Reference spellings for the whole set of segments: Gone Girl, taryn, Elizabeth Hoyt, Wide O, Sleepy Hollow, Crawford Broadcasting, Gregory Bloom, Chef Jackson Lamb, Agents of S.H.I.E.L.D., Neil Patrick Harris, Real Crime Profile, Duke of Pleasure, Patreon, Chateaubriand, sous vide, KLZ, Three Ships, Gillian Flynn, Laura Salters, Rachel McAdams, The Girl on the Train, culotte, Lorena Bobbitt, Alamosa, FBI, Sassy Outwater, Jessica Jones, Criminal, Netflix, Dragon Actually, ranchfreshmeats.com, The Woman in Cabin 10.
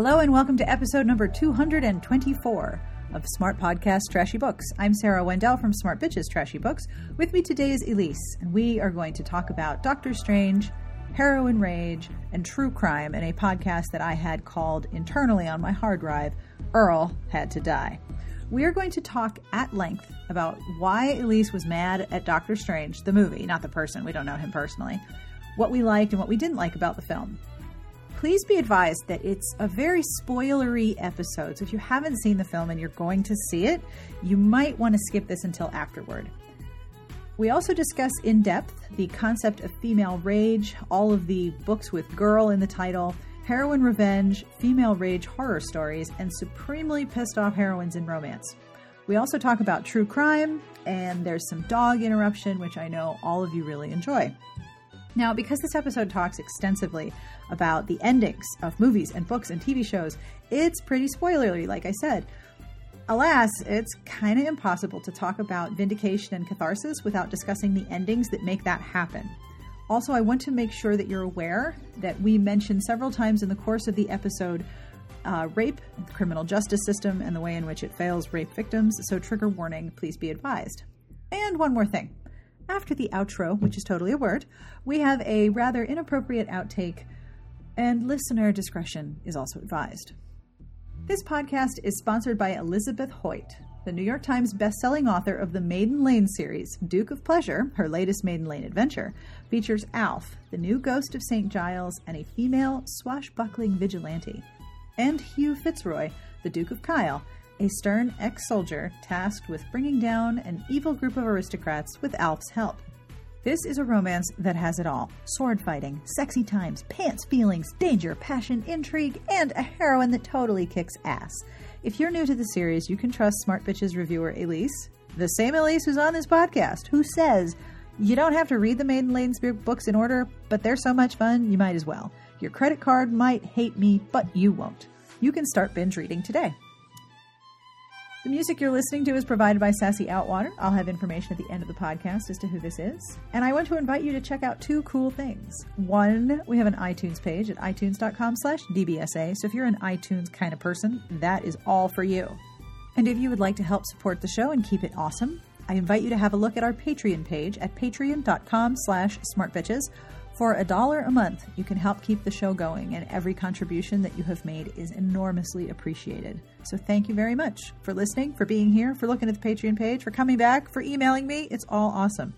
Hello and welcome to episode number 224 of Smart Podcast Trashy Books. I'm Sarah Wendell from Smart Bitches Trashy Books. With me today is Elise, and we are going to talk about Doctor Strange, heroin rage, and true crime in a podcast that I had called internally on my hard drive, Earl Had to Die. We are going to talk at length about why Elise was mad at Doctor Strange, the movie, not the person, we don't know him personally, what we liked and what we didn't like about the film. Please be advised that it's a very spoilery episode, so if you haven't seen the film and you're going to see it, you might want to skip this until afterward. We also discuss in depth the concept of female rage, all of the books with girl in the title, heroin revenge, female rage horror stories, and supremely pissed off heroines in romance. We also talk about true crime, and there's some dog interruption, which I know all of you really enjoy. Now, because this episode talks extensively about the endings of movies and books and TV shows, it's pretty spoilery, like I said. Alas, it's kind of impossible to talk about vindication and catharsis without discussing the endings that make that happen. Also, I want to make sure that you're aware that we mentioned several times in the course of the episode rape, the criminal justice system, and the way in which it fails rape victims, so trigger warning, please be advised. And one more thing. After the outro, which is totally a word, we have a rather inappropriate outtake, and listener discretion is also advised. This podcast is sponsored by Elizabeth Hoyt, the New York Times bestselling author of the Maiden Lane series. Duke of Pleasure, her latest Maiden Lane adventure, features Alf, the new ghost of St. Giles and a female swashbuckling vigilante, and Hugh Fitzroy, the Duke of Kyle, a stern ex-soldier tasked with bringing down an evil group of aristocrats with Alf's help. This is a romance that has it all. Sword fighting, sexy times, pants feelings, danger, passion, intrigue, and a heroine that totally kicks ass. If you're new to the series, you can trust Smart Bitches reviewer Elise, the same Elise who's on this podcast, who says, you don't have to read the Maiden Lane books in order, but they're so much fun, you might as well. Your credit card might hate me, but you won't. You can start binge reading today. The music you're listening to is provided by Sassy Outwater. I'll have information at the end of the podcast as to who this is. And I want to invite you to check out two cool things. One, we have an iTunes page at itunes.com/DBSA. So if you're an iTunes kind of person, that is all for you. And if you would like to help support the show and keep it awesome, I invite you to have a look at our Patreon page at patreon.com/smartbitches. For $1 a month, you can help keep the show going, and every contribution that you have made is enormously appreciated. So thank you very much for listening, for being here, for looking at the Patreon page, for coming back, for emailing me. It's all awesome.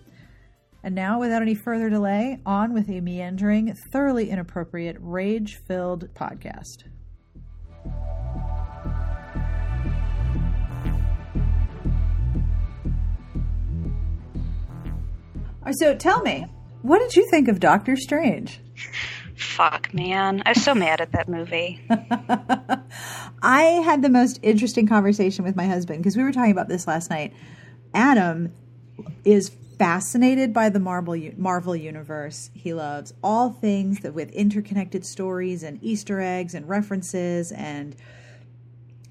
And now, without any further delay, on with a meandering, thoroughly inappropriate, rage-filled podcast. All right, so tell me. What did you think of Doctor Strange? Fuck, man. I was so mad at that movie. I had the most interesting conversation with my husband because we were talking about this last night. Adam is fascinated by the Marvel universe. He loves all things that with interconnected stories and Easter eggs and references, and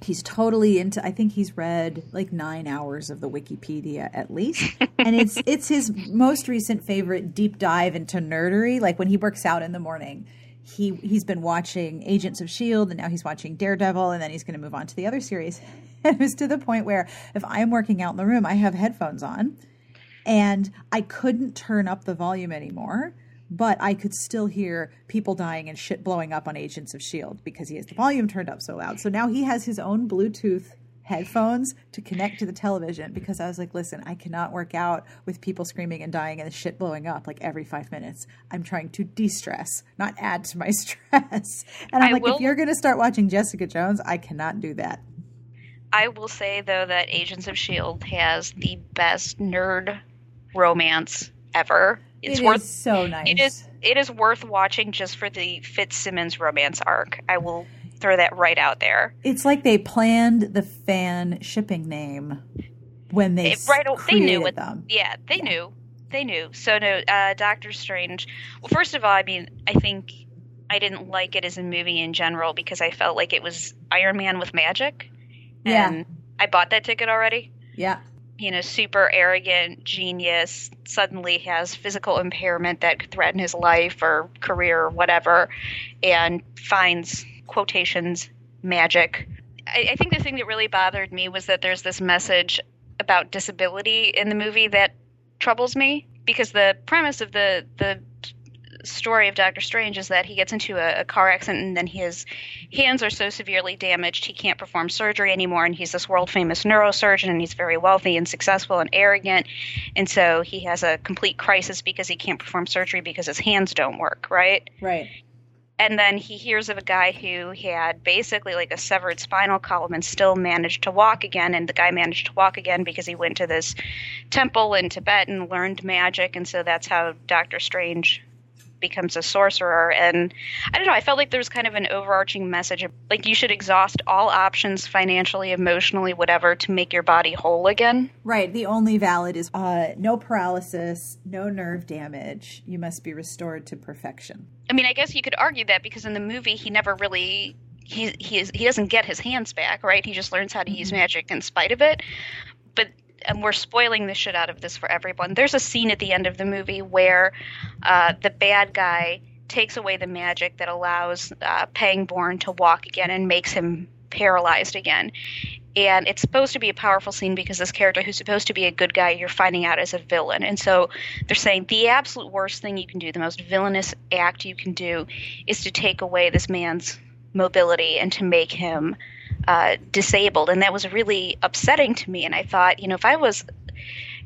he's totally into, I think he's read like 9 hours of the Wikipedia at least. And it's his most recent favorite deep dive into nerdery. Like when he works out in the morning, he's been watching Agents of S.H.I.E.L.D. and now he's watching Daredevil, and then he's going to move on to the other series. It was to the point where if I'm working out in the room, I have headphones on and I couldn't turn up the volume anymore, but I could still hear people dying and shit blowing up on Agents of S.H.I.E.L.D. because he has the volume turned up so loud. So now he has his own Bluetooth headphones to connect to the television because I was like, listen, I cannot work out with people screaming and dying and the shit blowing up like every 5 minutes. I'm trying to de-stress, not add to my stress. And I'm if you're going to start watching Jessica Jones, I cannot do that. I will say, though, that Agents of S.H.I.E.L.D. has the best nerd romance ever. It is so nice. It is worth watching just for the FitzSimmons romance arc. I will throw that right out there. It's like they planned the fan shipping name when they knew them. Yeah, they knew. They knew. So no, Doctor Strange. Well, first of all, I mean, I think I didn't like it as a movie in general because I felt like it was Iron Man with magic. And I bought that ticket already. Yeah. You know, super arrogant genius suddenly has physical impairment that could threaten his life or career or whatever, and finds quotations magic. I think the thing that really bothered me was that there's this message about disability in the movie that troubles me, because the premise of the story of Doctor Strange is that he gets into a car accident, and then his hands are so severely damaged he can't perform surgery anymore, and he's this world-famous neurosurgeon, and he's very wealthy and successful and arrogant, and so he has a complete crisis because he can't perform surgery because his hands don't work, right? Right. And then he hears of a guy who had basically like a severed spinal column and still managed to walk again. And the guy managed to walk again because he went to this temple in Tibet and learned magic. And so that's how Doctor Strange becomes a sorcerer. And I don't know, I felt like there was kind of an overarching message of, like, you should exhaust all options financially, emotionally, whatever, to make your body whole again. Right. The only valid is no paralysis, no nerve damage. You must be restored to perfection. I mean, I guess you could argue that, because in the movie he never really he doesn't get his hands back, right? He just learns how to use magic in spite of it. But and we're spoiling the shit out of this for everyone. There's a scene at the end of the movie where the bad guy takes away the magic that allows Pangborn to walk again and makes him paralyzed again. And it's supposed to be a powerful scene because this character who's supposed to be a good guy, you're finding out is a villain. And so they're saying the absolute worst thing you can do, the most villainous act you can do, is to take away this man's mobility and to make him disabled. And that was really upsetting to me. And I thought, you know, if I was,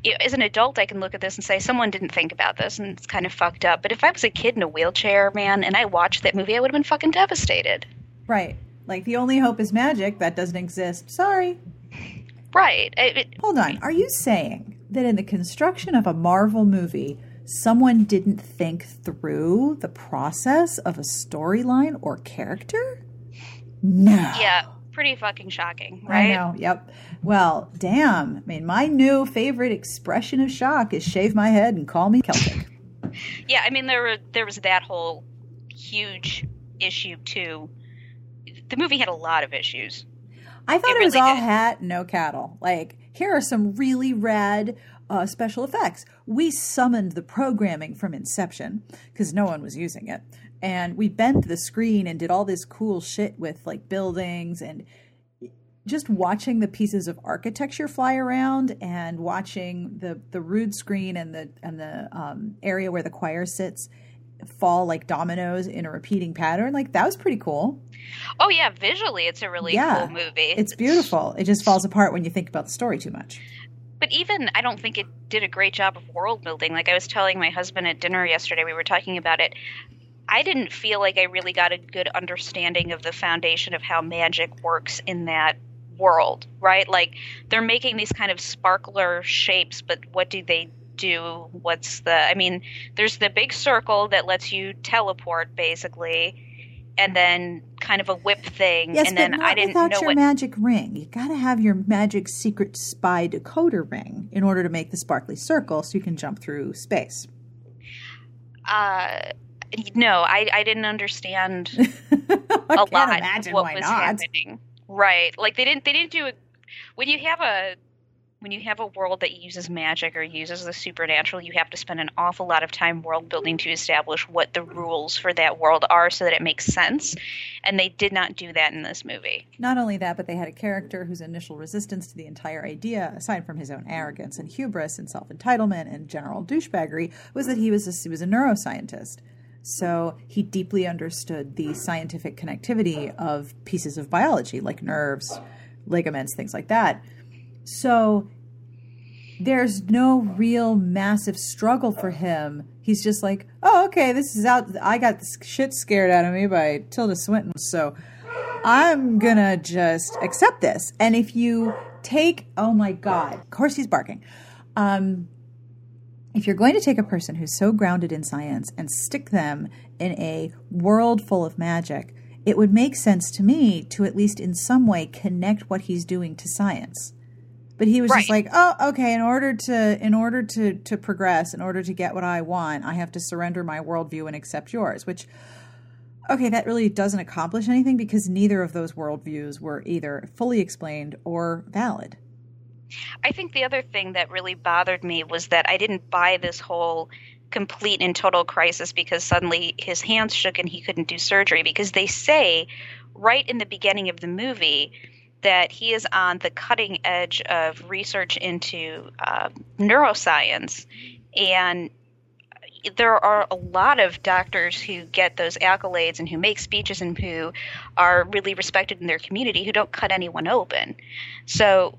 you know, as an adult, I can look at this and say someone didn't think about this and it's kind of fucked up. But if I was a kid in a wheelchair, man, and I watched that movie, I would have been fucking devastated. Right. Like, the only hope is magic. That doesn't exist. Sorry. Right. Hold on. Are you saying that in the construction of a Marvel movie, someone didn't think through the process of a storyline or character? No. Yeah. Pretty fucking shocking, right? I know, yep. Well, damn. I mean, my new favorite expression of shock is shave my head and call me Celtic. Yeah, I mean, there was that whole huge issue, too. The movie had a lot of issues. I thought it was all hat, no cattle. Like, here are some really rad special effects. We summoned the programming from Inception because no one was using it. And we bent the screen and did all this cool shit with, like, buildings, and just watching the pieces of architecture fly around and watching the rood screen and the area where the choir sits fall like dominoes in a repeating pattern. Like, that was pretty cool. Oh, yeah. Visually, it's a really cool movie. It's beautiful. It just falls apart when you think about the story too much. But even, I don't think it did a great job of world building. Like, I was telling my husband at dinner yesterday, we were talking about it, I didn't feel like I really got a good understanding of the foundation of how magic works in that world, right? Like, they're making these kind of sparkler shapes, but what do they do? I mean, there's the big circle that lets you teleport, basically, and then kind of a whip thing. Yes, and then I didn't know what. Yes, but not without your magic ring. You got to have your magic secret spy decoder ring in order to make the sparkly circle so you can jump through space. No, I didn't understand a lot of what was happening. Right, like they didn't do it. When you have a world that uses magic or uses the supernatural, you have to spend an awful lot of time world building to establish what the rules for that world are so that it makes sense. And they did not do that in this movie. Not only that, but they had a character whose initial resistance to the entire idea, aside from his own arrogance and hubris and self-entitlement and general douchebaggery, was that he was a neuroscientist. So he deeply understood the scientific connectivity of pieces of biology, like nerves, ligaments, things like that. So there's no real massive struggle for him. He's just like, oh, okay, this is out. I got this shit scared out of me by Tilda Swinton, so I'm going to just accept this. And if you take – oh, my God. Of course he's barking. If you're going to take a person who's so grounded in science and stick them in a world full of magic, it would make sense to me to at least in some way connect what he's doing to science. But he was just like, oh, okay, in order to progress, in order to get what I want, I have to surrender my worldview and accept yours, which, okay, that really doesn't accomplish anything because neither of those worldviews were either fully explained or valid. I think the other thing that really bothered me was that I didn't buy this whole complete and total crisis because suddenly his hands shook and he couldn't do surgery, because they say right in the beginning of the movie that he is on the cutting edge of research into neuroscience, and there are a lot of doctors who get those accolades and who make speeches and who are really respected in their community who don't cut anyone open. So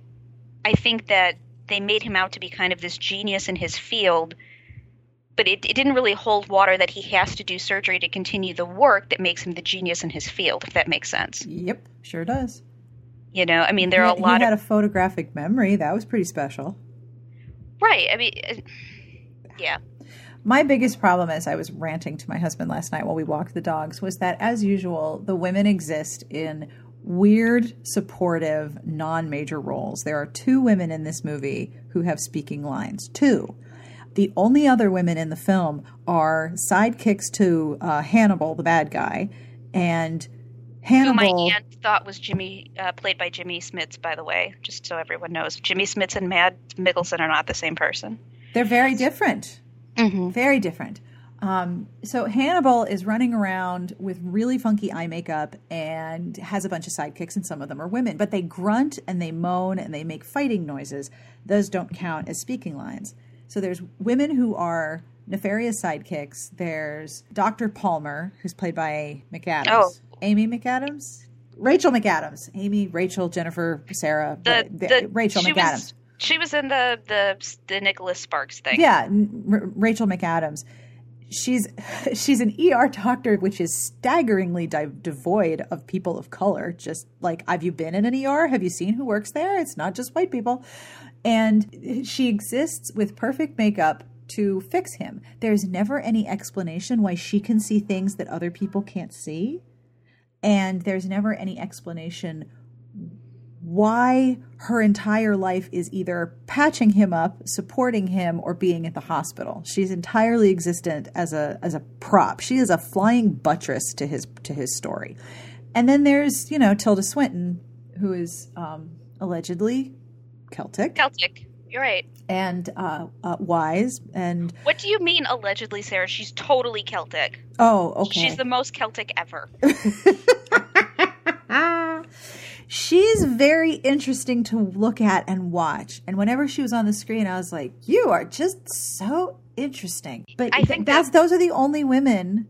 I think that they made him out to be kind of this genius in his field, but it didn't really hold water that he has to do surgery to continue the work that makes him the genius in his field, if that makes sense. Yep, sure does. You know, I mean, there are a lot of... He had a photographic memory. That was pretty special. Right. I mean, yeah. My biggest problem, as I was ranting to my husband last night while we walked the dogs, was that, as usual, the women exist in weird, supportive, non-major roles. There are two women in this movie who have speaking lines. Two. The only other women in the film are sidekicks to Hannibal, the bad guy, and Hannibal, who my aunt thought was Jimmy, played by Jimmy Smits, by the way, just so everyone knows. Jimmy Smits and Mads Mikkelsen are not the same person. They're very different. Mm-hmm. Very different. So Hannibal is running around with really funky eye makeup and has a bunch of sidekicks, and some of them are women. But they grunt and they moan and they make fighting noises. Those don't count as speaking lines. So there's women who are nefarious sidekicks. There's Dr. Palmer, who's played by McAdams. Oh. Amy McAdams? Rachel McAdams. Amy, Rachel, Jennifer, Sarah, Rachel McAdams. She was in the Nicholas Sparks thing. Yeah, Rachel McAdams. She's an ER doctor, which is staggeringly devoid of people of color. Just like, have you been in an ER? Have you seen who works there? It's not just white people. And she exists with perfect makeup to fix him. There's never any explanation why she can see things that other people can't see. And there's never any explanation why her entire life is either patching him up, supporting him, or being at the hospital. She's entirely existent as a prop. She is a flying buttress to his story. And then there's, you know, Tilda Swinton, who is allegedly Celtic. Celtic, you're right. And wise. And what do you mean allegedly, Sarah? She's totally Celtic. Oh, okay. She's the most Celtic ever. She's very interesting to look at and watch. And whenever she was on the screen, I was like, you are just so interesting. But I think those are the only women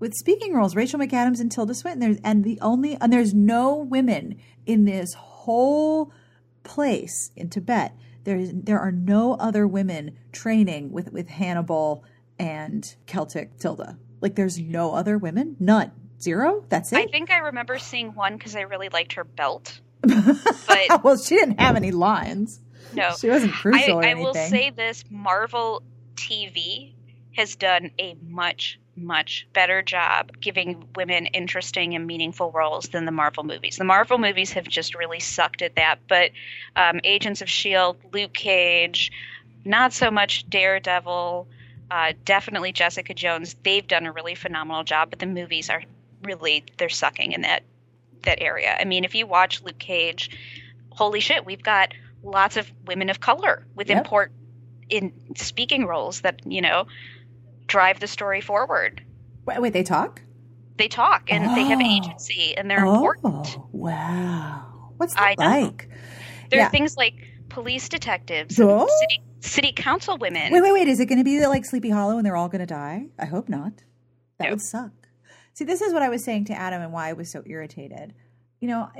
with speaking roles, Rachel McAdams and Tilda Swinton. And there's no women in this whole place in Tibet. There are no other women training with Hannibal and Celtic Tilda. Like, there's no other women. None. Zero? That's it? I think I remember seeing one because I really liked her belt. But well, she didn't have any lines. No. She wasn't crucial or anything. I will say this. Marvel TV has done a much, much better job giving women interesting and meaningful roles than the Marvel movies. The Marvel movies have just really sucked at that. But Agents of S.H.I.E.L.D., Luke Cage, not so much Daredevil, definitely Jessica Jones. They've done a really phenomenal job, but the movies are really, they're sucking in that area. I mean, if you watch Luke Cage, holy shit, we've got lots of women of color with yep. important in speaking roles that, you know, drive the story forward. Wait, they talk? They talk, and they have agency, and they're important. Wow. What's that like? There are things like police detectives, and city council women. Wait. Is it going to be like Sleepy Hollow and they're all going to die? I hope not. That would suck. See, this is what I was saying to Adam and why I was so irritated. You know,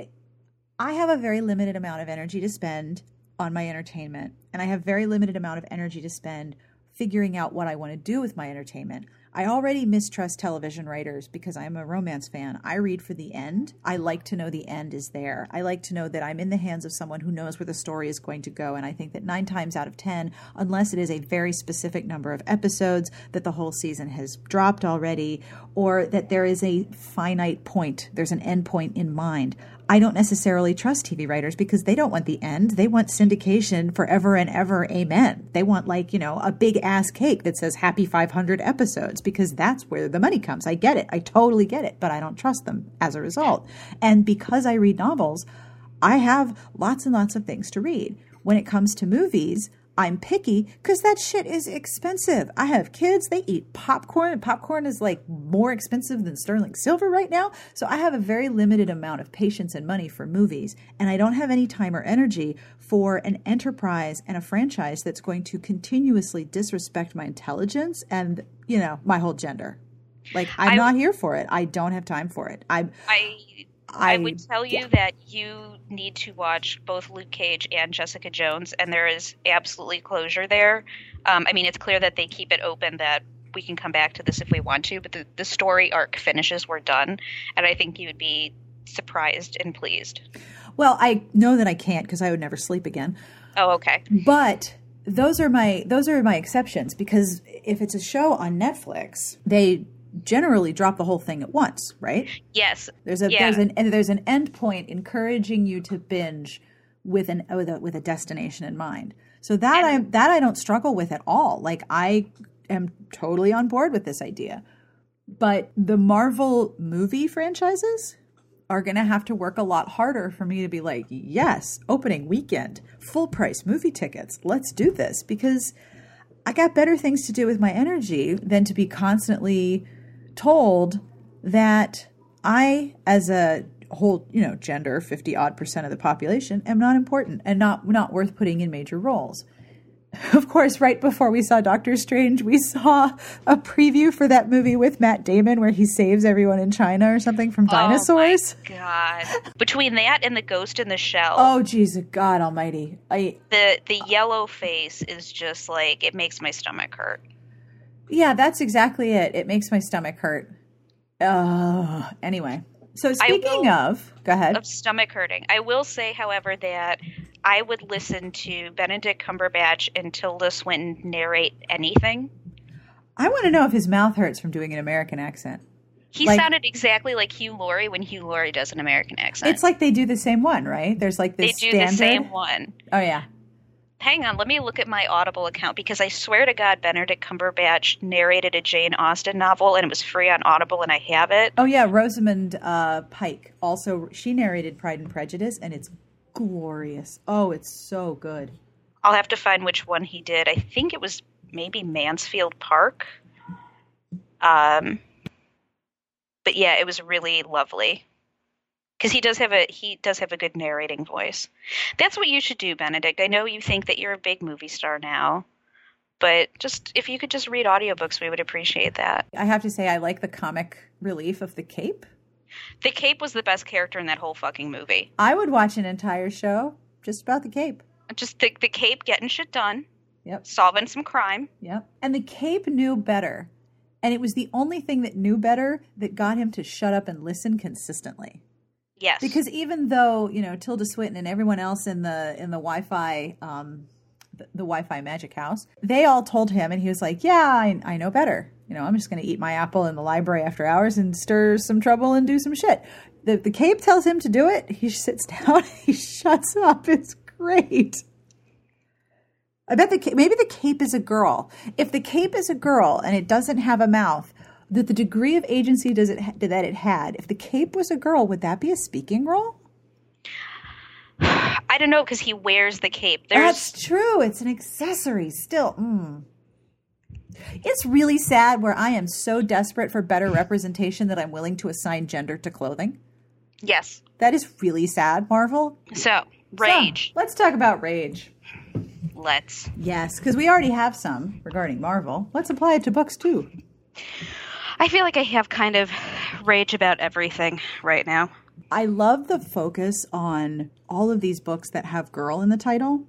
I have a very limited amount of energy to spend on my entertainment, and I have very limited amount of energy to spend figuring out what I want to do with my entertainment. I already mistrust television writers because I'm a romance fan. I read for the end. I like to know the end is there. I like to know that I'm in the hands of someone who knows where the story is going to go. And I think that 9 times out of 10, unless it is a very specific number of episodes, that the whole season has dropped already, or that there is a finite point, there's an end point in mind. I don't necessarily trust TV writers because they don't want the end. They want syndication forever and ever. Amen. They want, like, you know, a big ass cake that says happy 500 episodes because that's where the money comes. I get it. I totally get it. But I don't trust them as a result. And because I read novels, I have lots and lots of things to read. When it comes to movies, I'm picky because that shit is expensive. I have kids. They eat popcorn, and popcorn is like more expensive than sterling silver right now. So I have a very limited amount of patience and money for movies, and I don't have any time or energy for an enterprise and a franchise that's going to continuously disrespect my intelligence and, you know, my whole gender. Like, I'm not here for it. I don't have time for it. I would tell you that you need to watch both Luke Cage and Jessica Jones, and there is absolutely closure there. I mean, it's clear that they keep it open that we can come back to this if we want to, but the story arc finishes, we're done, and I think you would be surprised and pleased. Well, I know that I can't because I would never sleep again. Oh, okay. But those are my exceptions, because if it's a show on Netflix, they generally drop the whole thing at once, right? Yes. There's an end point encouraging you to binge with a destination in mind. So I don't struggle with at all. Like, I am totally on board with this idea. But the Marvel movie franchises are going to have to work a lot harder for me to be like, yes, opening weekend, full price movie tickets. Let's do this, because I got better things to do with my energy than to be constantly told that I, as a whole, you know, gender, 50-odd% of the population, am not important and not worth putting in major roles. Of course, right before we saw Doctor Strange, we saw a preview for that movie with Matt Damon where he saves everyone in China or something from dinosaurs. Oh, my God. Between that and the Ghost in the Shell. Oh, Jesus, God almighty. The yellow face is just like, it makes my stomach hurt. Yeah, that's exactly it. It makes my stomach hurt. Anyway. So go ahead. Of stomach hurting. I will say, however, that I would listen to Benedict Cumberbatch and Tilda Swinton narrate anything. I want to know if his mouth hurts from doing an American accent. He sounded exactly like Hugh Laurie when Hugh Laurie does an American accent. It's like they do the same one, right? There's like this standard. They do the same one. Oh, yeah. Hang on, let me look at my Audible account, because I swear to God, Benedict Cumberbatch narrated a Jane Austen novel, and it was free on Audible, and I have it. Oh, yeah, Rosamund Pike. Also, she narrated Pride and Prejudice, and it's glorious. Oh, it's so good. I'll have to find which one he did. I think it was maybe Mansfield Park. But yeah, it was really lovely. Because he does have a good narrating voice. That's what you should do, Benedict. I know you think that you're a big movie star now, but just if you could just read audiobooks, we would appreciate that. I have to say, I like the comic relief of the Cape. The Cape was the best character in that whole fucking movie. I would watch an entire show just about the Cape. Just the Cape getting shit done. Yep. Solving some crime. Yep. And the Cape knew better. And it was the only thing that knew better that got him to shut up and listen consistently. Yes. Because even though, you know, Tilda Swinton and everyone else in the Wi-Fi, the Wi-Fi magic house, they all told him, and he was like, yeah, I know better. You know, I'm just going to eat my apple in the library after hours and stir some trouble and do some shit. The Cape tells him to do it. He sits down. He shuts up. It's great. I bet maybe the Cape is a girl. If the Cape is a girl and it doesn't have a mouth, that the degree of agency that it had, if the Cape was a girl, would that be a speaking role? I don't know, because he wears the Cape. That's true. It's an accessory still. Mm. It's really sad where I am so desperate for better representation that I'm willing to assign gender to clothing. Yes. That is really sad, Marvel. So, rage. So, let's talk about rage. Let's. Yes, because we already have some regarding Marvel. Let's apply it to books, too. I feel like I have kind of rage about everything right now. I love the focus on all of these books that have girl in the title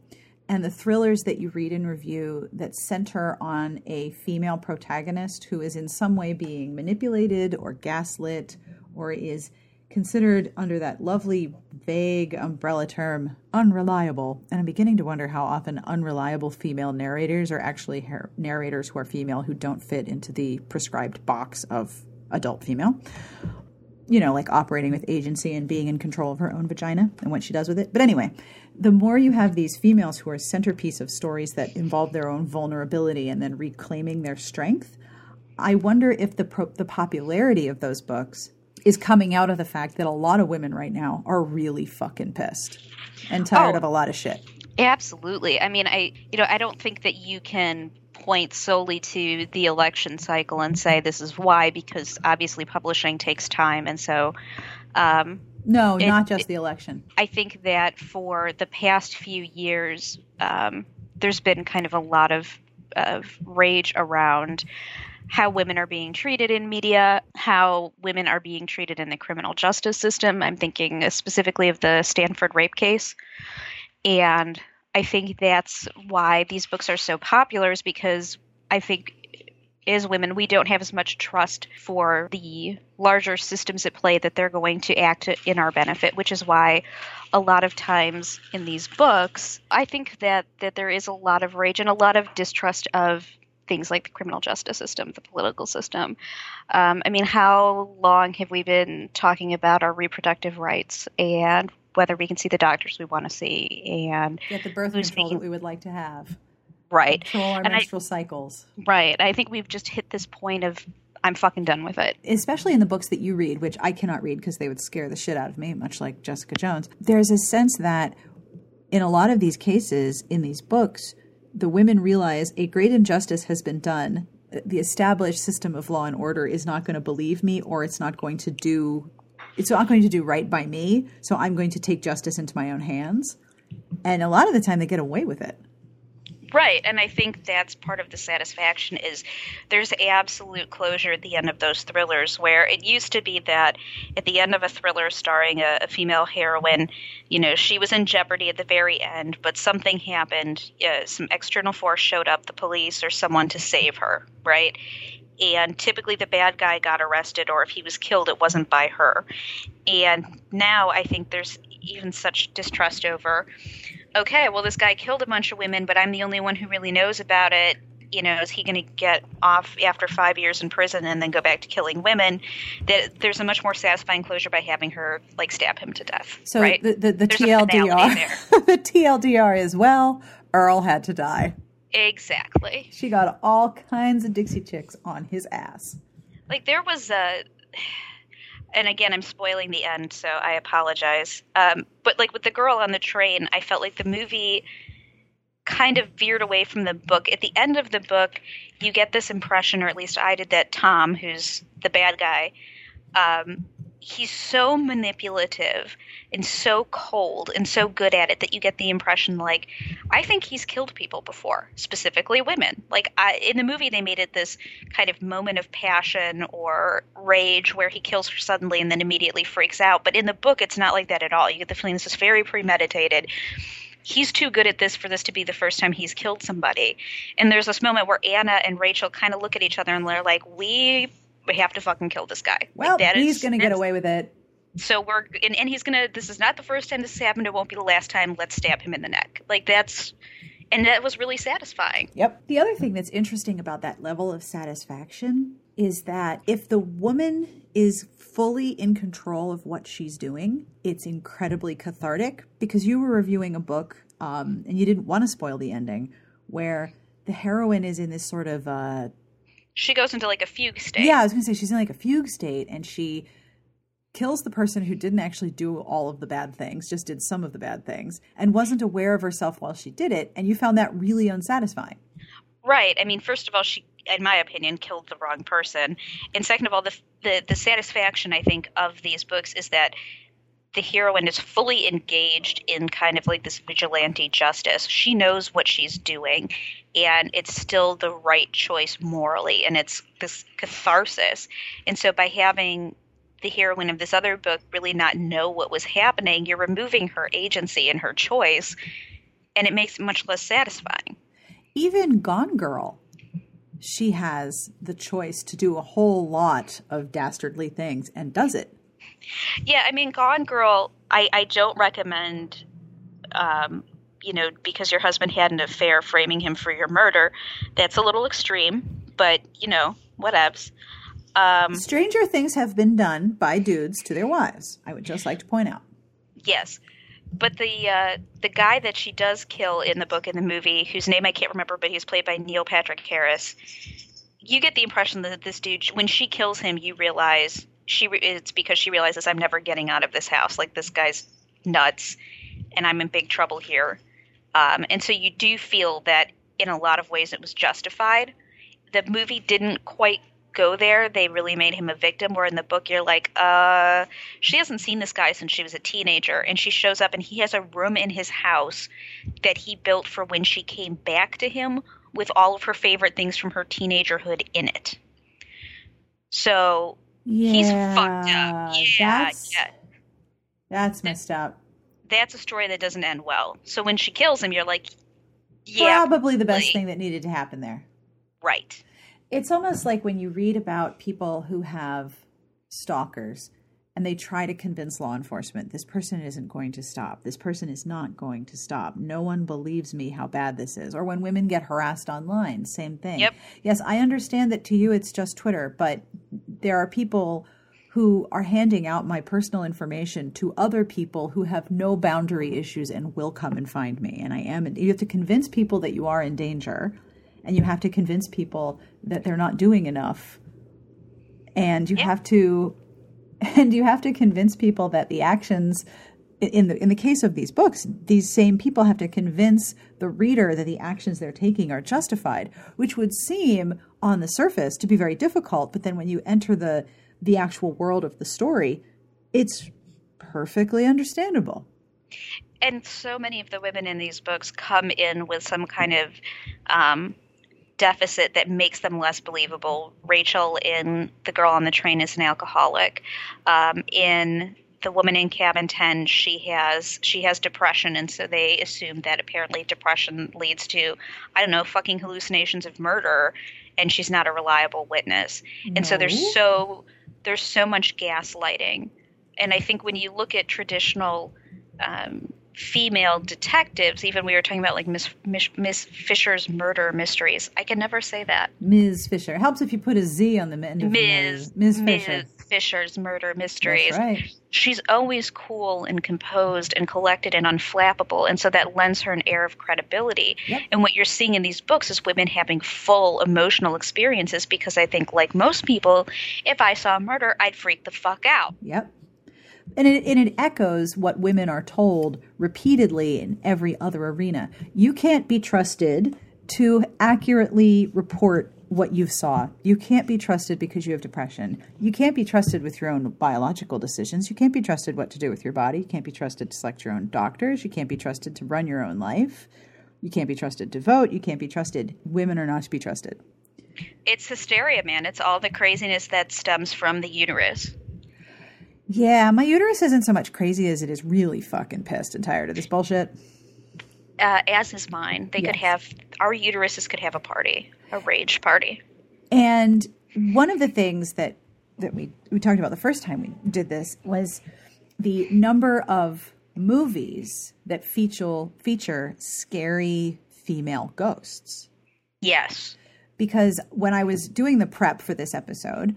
and the thrillers that you read and review that center on a female protagonist who is in some way being manipulated or gaslit or is considered under that lovely vague umbrella term, unreliable. And I'm beginning to wonder how often unreliable female narrators are actually narrators who are female who don't fit into the prescribed box of adult female, you know, like operating with agency and being in control of her own vagina and what she does with it. But anyway, the more you have these females who are a centerpiece of stories that involve their own vulnerability and then reclaiming their strength, I wonder if the popularity of those books is coming out of the fact that a lot of women right now are really fucking pissed and tired of a lot of shit. Absolutely. I mean, I don't think that you can point solely to the election cycle and say this is why, because obviously publishing takes time. And so not just the election. I think that for the past few years, there's been kind of a lot of rage around how women are being treated in media, how women are being treated in the criminal justice system. I'm thinking specifically of the Stanford rape case. And I think that's why these books are so popular, is because I think as women, we don't have as much trust for the larger systems at play that they're going to act in our benefit, which is why a lot of times in these books, I think that there is a lot of rage and a lot of distrust of things like the criminal justice system, the political system. I mean, how long have we been talking about our reproductive rights and whether we can see the doctors we want to see and get the birth control that we would like to have. Right. Control our menstrual cycles. Right. I think we've just hit this point of I'm fucking done with it. Especially in the books that you read, which I cannot read because they would scare the shit out of me, much like Jessica Jones. There's a sense that in a lot of these cases, in these books, the women realize a great injustice has been done. The established system of law and order is not going to believe me, or it's not going to do right by me, so I'm going to take justice into my own hands. And a lot of the time they get away with it. Right, and I think that's part of the satisfaction is there's absolute closure at the end of those thrillers, where it used to be that at the end of a thriller starring a female heroine, you know, she was in jeopardy at the very end, but something happened, some external force showed up, the police or someone to save her, right? And typically the bad guy got arrested, or if he was killed, it wasn't by her. And now I think there's even such distrust over, okay, well, this guy killed a bunch of women, but I'm the only one who really knows about it. You know, is he going to get off after 5 years in prison and then go back to killing women? That there's a much more satisfying closure by having her, like, stab him to death. So right? the TLDR, the TLDR is, well, Earl had to die. Exactly. She got all kinds of Dixie Chicks on his ass. Like, there was a – and again, I'm spoiling the end, so I apologize. But, like, with The Girl on the Train, I felt like the movie kind of veered away from the book. At the end of the book, you get this impression, or at least I did, that Tom, who's the bad guy, he's so manipulative and so cold and so good at it that you get the impression, like, I think he's killed people before, specifically women. Like, in the movie, they made it this kind of moment of passion or rage where he kills her suddenly and then immediately freaks out. But in the book, it's not like that at all. You get the feeling this is very premeditated. He's too good at this for this to be the first time he's killed somebody. And there's this moment where Anna and Rachel kind of look at each other and they're like, we have to fucking kill this guy. Well, like, that he's going to get away with it. So we're – and he's going to – this is not the first time this has happened. It won't be the last time. Let's stab him in the neck. Like, that's – and that was really satisfying. Yep. The other thing that's interesting about that level of satisfaction is that if the woman is fully in control of what she's doing, it's incredibly cathartic, because you were reviewing a book and you didn't want to spoil the ending, where the heroine is in this sort of she goes into, like, a fugue state. Yeah, I was going to say she's in, like, a fugue state, and she kills the person who didn't actually do all of the bad things, just did some of the bad things, and wasn't aware of herself while she did it, and you found that really unsatisfying. Right. I mean, first of all, she, in my opinion, killed the wrong person. And second of all, the satisfaction, I think, of these books is that the heroine is fully engaged in kind of like this vigilante justice. She knows what she's doing, and it's still the right choice morally, and it's this catharsis. And so by having the heroine of this other book really not know what was happening, you're removing her agency and her choice, and it makes it much less satisfying. Even Gone Girl, she has the choice to do a whole lot of dastardly things and does it. Yeah, I mean, Gone Girl, I don't recommend, you know, because your husband had an affair, framing him for your murder. That's a little extreme, but, you know, whatevs. Stranger things have been done by dudes to their wives, I would just like to point out. Yes. But the guy that she does kill in the book and the movie, whose name I can't remember, but he's played by Neil Patrick Harris, you get the impression that this dude, when she kills him, you realize – it's because she realizes I'm never getting out of this house. Like, this guy's nuts, and I'm in big trouble here. And so you do feel that in a lot of ways it was justified. The movie didn't quite go there. They really made him a victim, where in the book you're like, she hasn't seen this guy since she was a teenager, and she shows up and he has a room in his house that he built for when she came back to him with all of her favorite things from her teenagerhood in it. So he's fucked up. That's messed up. That's a story that doesn't end well. So when she kills him, you're like, probably the best thing that needed to happen there. Right. It's almost like when you read about people who have stalkers and they try to convince law enforcement, this person isn't going to stop. This person is not going to stop. No one believes me how bad this is. Or when women get harassed online, same thing. Yep. Yes, I understand that to you it's just Twitter, but there are people who are handing out my personal information to other people who have no boundary issues and will come and find me. And you have to convince people that you are in danger. And you have to convince people that they're not doing enough. And you have to convince people that the actions in the case of these books, these same people have to convince the reader that the actions they're taking are justified, which would seem on the surface to be very difficult, but then when you enter the actual world of the story, it's perfectly understandable. And so many of the women in these books come in with some kind of deficit that makes them less believable. Rachel in The Girl on the Train is an alcoholic. In The Woman in Cabin 10, she has depression, and so they assume that apparently depression leads to, I don't know, fucking hallucinations of murder, and she's not a reliable witness. No. And so there's so much gaslighting. And I think when you look at traditional female detectives, even we were talking about like Miss Fisher's murder mysteries. I can never say that. Ms. Fisher. It helps if you put a Z on the end of Ms. Fisher. Fisher's murder mysteries. That's right. She's always cool and composed and collected and unflappable, and so that lends her an air of credibility. Yep. And what you're seeing in these books is women having full emotional experiences, because I think, like most people, if I saw a murder, I'd freak the fuck out. Yep. And it echoes what women are told repeatedly in every other arena. You can't be trusted to accurately report what you saw. You can't be trusted because you have depression. You can't be trusted with your own biological decisions. You can't be trusted what to do with your body. You can't be trusted to select your own doctors. You can't be trusted to run your own life. You can't be trusted to vote. You can't be trusted. Women are not to be trusted. It's hysteria, man. It's all the craziness that stems from the uterus. Yeah, my uterus isn't so much crazy as it is really fucking pissed and tired of this bullshit. As is mine. Our uteruses could have a party, a rage party. And one of the things that we talked about the first time we did this was the number of movies that feature scary female ghosts. Yes. Because when I was doing the prep for this episode,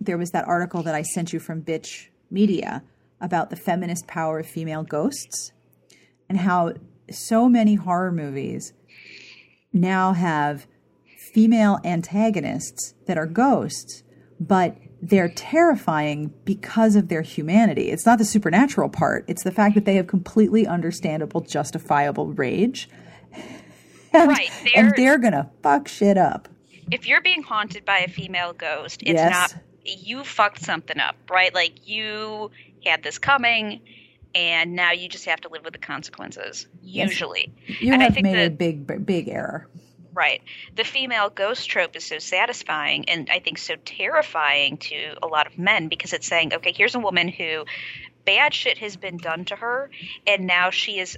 there was that article that I sent you from Bitch Media about the feminist power of female ghosts and how so many horror movies now have female antagonists that are ghosts, but they're terrifying because of their humanity. It's not the supernatural part. It's the fact that they have completely understandable, justifiable rage. Right. And they're going to fuck shit up. If you're being haunted by a female ghost, it's not – you fucked something up, right? Like you had this coming and now you just have to live with the consequences, usually. You and have I think made a big, big error. Right. The female ghost trope is so satisfying and I think so terrifying to a lot of men, because it's saying, okay, here's a woman who bad shit has been done to her and now she has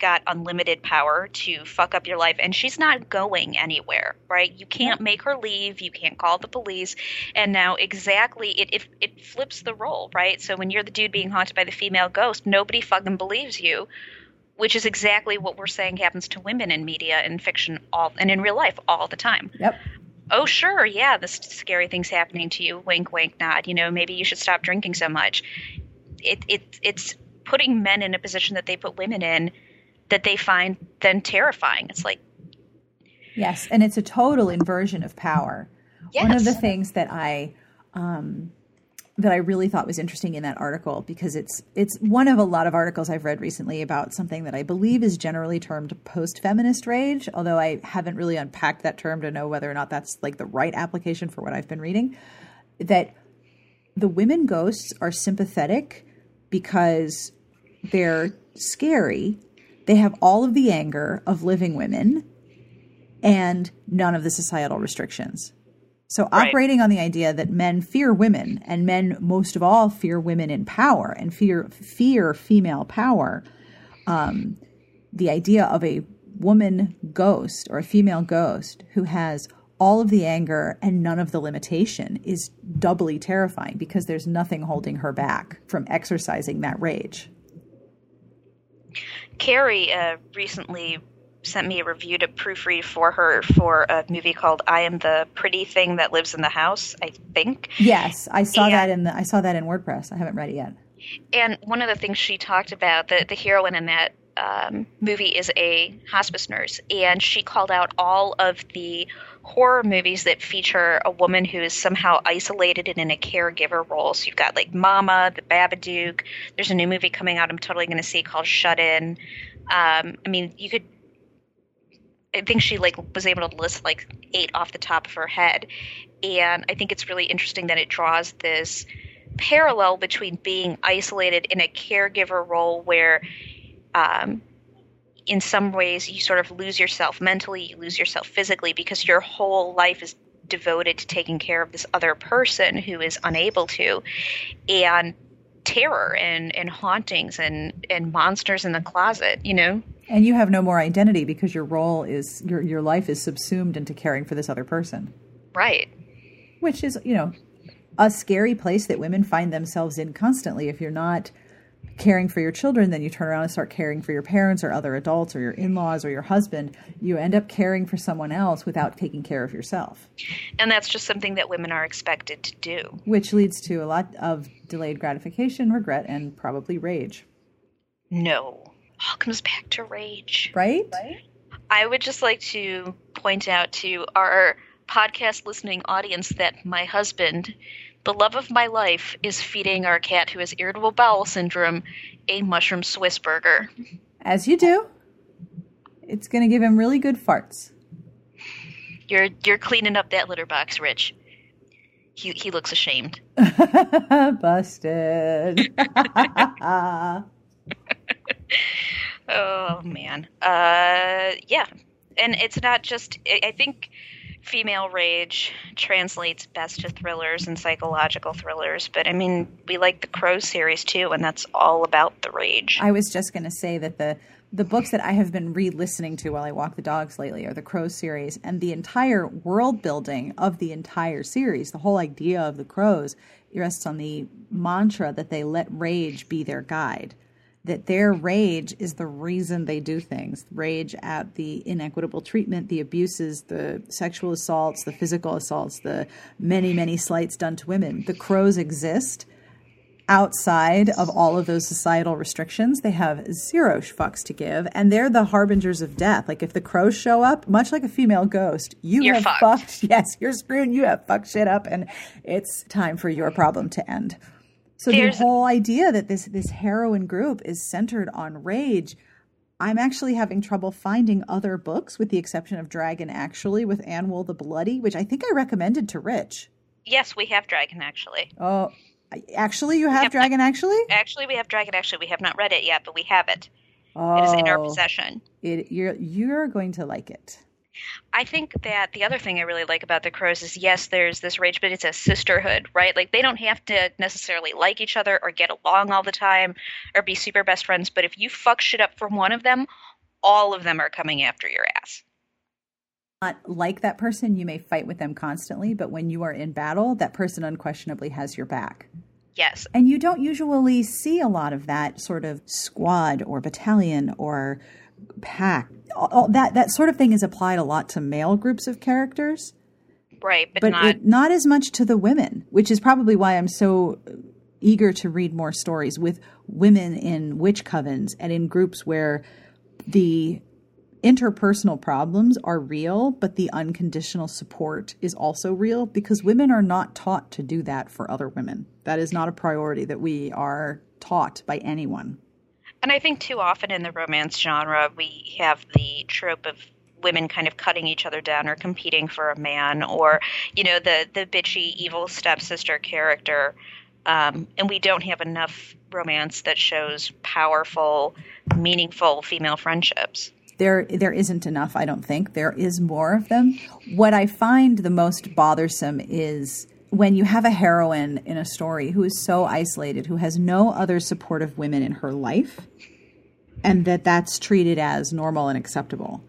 got unlimited power to fuck up your life, and she's not going anywhere, right? You can't make her leave. You can't call the police. And now exactly it flips the role, right? So when you're the dude being haunted by the female ghost, nobody fucking believes you, which is exactly what we're saying happens to women in media and fiction and in real life all the time. Yep. Oh, sure. Yeah. This scary thing's happening to you. Wink, wink, nod. You know, maybe you should stop drinking so much. It's putting men in a position that they put women in that they find then terrifying. It's like, yes. And it's a total inversion of power. Yes. One of the things that I that I really thought was interesting in that article, because it's one of a lot of articles I've read recently about something that I believe is generally termed post-feminist rage, although I haven't really unpacked that term to know whether or not that's like the right application for what I've been reading, that the women ghosts are sympathetic because they're scary. They have all of the anger of living women and none of the societal restrictions. So operating on the idea that men fear women, and men most of all fear women in power and fear female power, the idea of a woman ghost or a female ghost who has all of the anger and none of the limitation is doubly terrifying, because there's nothing holding her back from exercising that rage. Carrie recently sent me a review to proofread for her for a movie called I Am the Pretty Thing That Lives in the House, I think. Yes, I saw that in the, I saw that in WordPress. I haven't read it yet. And one of the things she talked about, the heroine in that movie is a hospice nurse, and she called out all of the horror movies that feature a woman who is somehow isolated and in a caregiver role. So you've got like Mama, The Babadook. There's a new movie coming out I'm totally going to see called Shut In. I mean, you could, I think she like was able to list like 8 off the top of her head. And I think it's really interesting that it draws this parallel between being isolated in a caregiver role where in some ways you sort of lose yourself mentally, you lose yourself physically, because your whole life is devoted to taking care of this other person who is unable to, and terror and hauntings and monsters in the closet, you know? And you have no more identity because your role is – your life is subsumed into caring for this other person. Right. Which is, you know, a scary place that women find themselves in constantly. If you're not caring for your children, then you turn around and start caring for your parents or other adults or your in-laws or your husband. You end up caring for someone else without taking care of yourself. And that's just something that women are expected to do. Which leads to a lot of delayed gratification, regret, and probably rage. No. All comes back to rage. Right? I would just like to point out to our podcast listening audience that my husband, the love of my life, is feeding our cat who has irritable bowel syndrome a mushroom Swiss burger. As you do. It's going to give him really good farts. You're cleaning up that litter box, Rich. He looks ashamed. Busted. Oh, man. Yeah. And it's not just – I think female rage translates best to thrillers and psychological thrillers. But, I mean, we like the Crows series too, and that's all about the rage. I was just going to say that the books that I have been re-listening to while I walk the dogs lately are the Crows series. And the entire world building of the entire series, the whole idea of the Crows, rests on the mantra that they let rage be their guide. That their rage is the reason they do things. Rage at the inequitable treatment, the abuses, the sexual assaults, the physical assaults, the many, many slights done to women. The Crows exist outside of all of those societal restrictions. They have zero fucks to give, and they're the harbingers of death. Like if the Crows show up, much like a female ghost, you're have fucked. Yes, you're screwed. You have fucked shit up, and it's time for your problem to end. So the whole idea that this heroine group is centered on rage, I'm actually having trouble finding other books, with the exception of Dragon Actually with Anwul the Bloody, which I think I recommended to Rich. Yes, we have Dragon Actually. Oh, actually you have Dragon Actually? Actually, we have Dragon Actually. We have not read it yet, but we have it. Oh, it is in our possession. You're going to like it. I think that the other thing I really like about the Crows is, yes, there's this rage, but it's a sisterhood, right? Like they don't have to necessarily like each other or get along all the time or be super best friends. But if you fuck shit up for one of them, all of them are coming after your ass. Not like that person, you may fight with them constantly, but when you are in battle, that person unquestionably has your back. Yes. And you don't usually see a lot of that sort of squad or battalion or pack. All that sort of thing is applied a lot to male groups of characters. Right, but not as much to the women, which is probably why I'm so eager to read more stories with women in witch covens and in groups where the interpersonal problems are real, but the unconditional support is also real, because women are not taught to do that for other women. That is not a priority that we are taught by anyone. And I think too often in the romance genre, we have the trope of women kind of cutting each other down or competing for a man, or, you know, the bitchy evil stepsister character. And we don't have enough romance that shows powerful, meaningful female friendships. There isn't enough, I don't think. There is more of them. What I find the most bothersome is when you have a heroine in a story who is so isolated, who has no other supportive women in her life, and that's treated as normal and acceptable.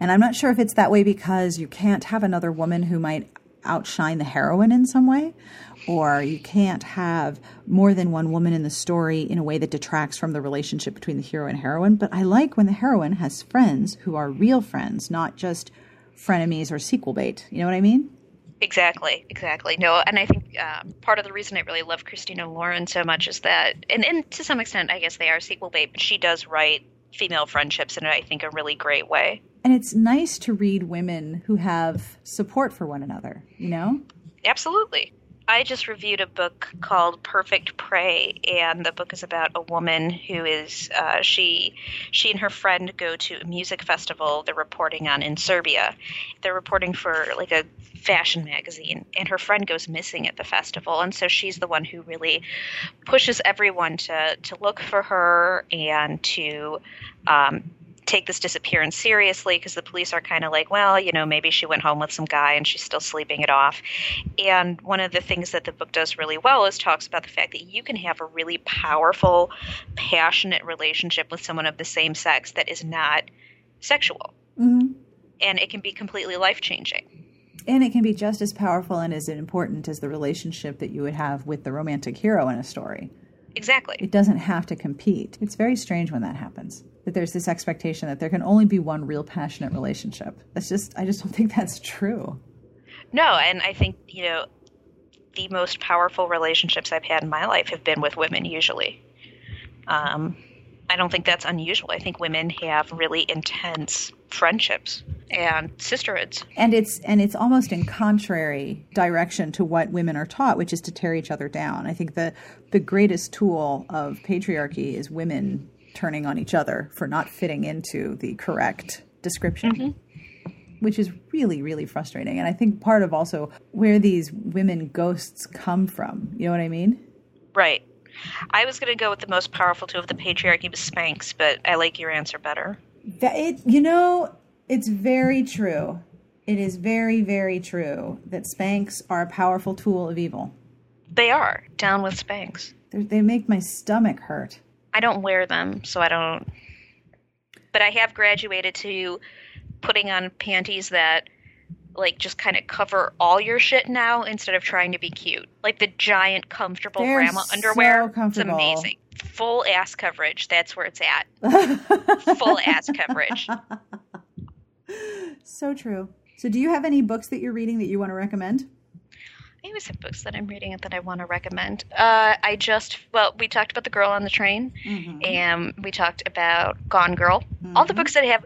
And I'm not sure if it's that way because you can't have another woman who might outshine the heroine in some way, or you can't have more than one woman in the story in a way that detracts from the relationship between the hero and heroine. But I like when the heroine has friends who are real friends, not just frenemies or sequel bait. You know what I mean? Exactly. No, and I think part of the reason I really love Christina Lauren so much is that, and to some extent, I guess they are sequel bait, but she does write female friendships in, I think, a really great way. And it's nice to read women who have support for one another, you know? Absolutely. I just reviewed a book called Perfect Prey, and the book is about a woman who is she and her friend go to a music festival they're reporting on in Serbia. They're reporting for like a fashion magazine, and her friend goes missing at the festival, and so she's the one who really pushes everyone to look for her and to take this disappearance seriously, because the police are kind of like, well, you know, maybe she went home with some guy and she's still sleeping it off. And one of the things that the book does really well is talks about the fact that you can have a really powerful, passionate relationship with someone of the same sex that is not sexual. Mm-hmm. And it can be completely life-changing. And it can be just as powerful and as important as the relationship that you would have with the romantic hero in a story. Exactly. It doesn't have to compete. It's very strange when that happens, that there's this expectation that there can only be one real passionate relationship. I just don't think that's true. No, and I think, you know, the most powerful relationships I've had in my life have been with women usually. I don't think that's unusual. I think women have really intense friendships and sisterhoods. And it's almost in contrary direction to what women are taught, which is to tear each other down. I think the greatest tool of patriarchy is women turning on each other for not fitting into the correct description, mm-hmm. which is really, really frustrating. And I think part of also where these women ghosts come from. You know what I mean? Right. I was going to go with the most powerful tool of the patriarchy was Spanx, but I like your answer better. It's very true. It is very, very true that Spanx are a powerful tool of evil. They are. Down with Spanx. They make my stomach hurt. I don't wear them, so I don't. But I have graduated to putting on panties that, like, just kind of cover all your shit now instead of trying to be cute. Like the giant, comfortable grandma underwear. So comfortable. It's amazing. Full ass coverage. That's where it's at. Full ass coverage. So true. So do you have any books that you're reading that you want to recommend? I always have books that I'm reading that I want to recommend. We talked about The Girl on the Train, mm-hmm. and we talked about Gone Girl. Mm-hmm. All the books that I have,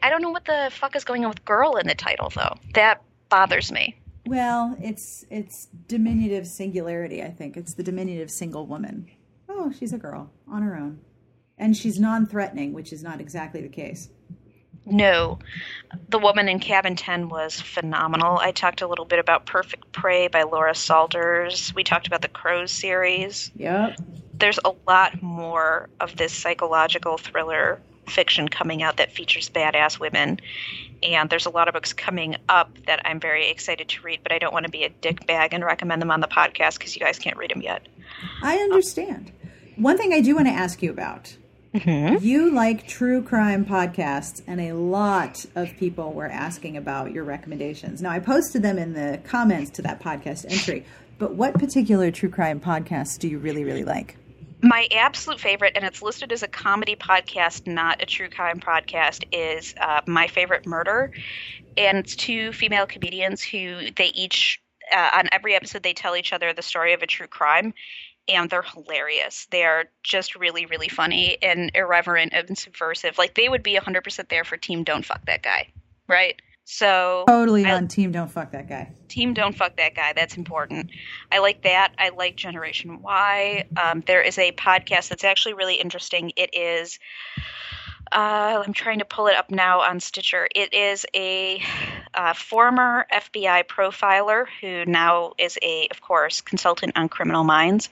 I don't know what the fuck is going on with girl in the title, though. That bothers me. Well, it's diminutive singularity, I think. It's the diminutive single woman. Oh, she's a girl on her own. And she's non-threatening, which is not exactly the case. No. The Woman in Cabin 10 was phenomenal. I talked a little bit about Perfect Prey by Laura Salters. We talked about the Crows series. Yep. There's a lot more of this psychological thriller fiction coming out that features badass women. And there's a lot of books coming up that I'm very excited to read, but I don't want to be a dickbag and recommend them on the podcast because you guys can't read them yet. I understand. One thing I do want to ask you about. Mm-hmm. You like true crime podcasts, and a lot of people were asking about your recommendations. Now, I posted them in the comments to that podcast entry, but what particular true crime podcasts do you really, really like? My absolute favorite, and it's listed as a comedy podcast, not a true crime podcast, is My Favorite Murder. And it's two female comedians who they each on every episode they tell each other the story of a true crime, and they're hilarious. They are just really, really funny and irreverent and subversive. Like, they would be 100% there for Team Don't Fuck That Guy, right? So totally on Team Don't Fuck That Guy. Team Don't Fuck That Guy. That's important. I like that. I like Generation Y. There is a podcast that's actually really interesting. It is I'm trying to pull it up now on Stitcher. It is a former FBI profiler who now is a, of course, consultant on Criminal Minds,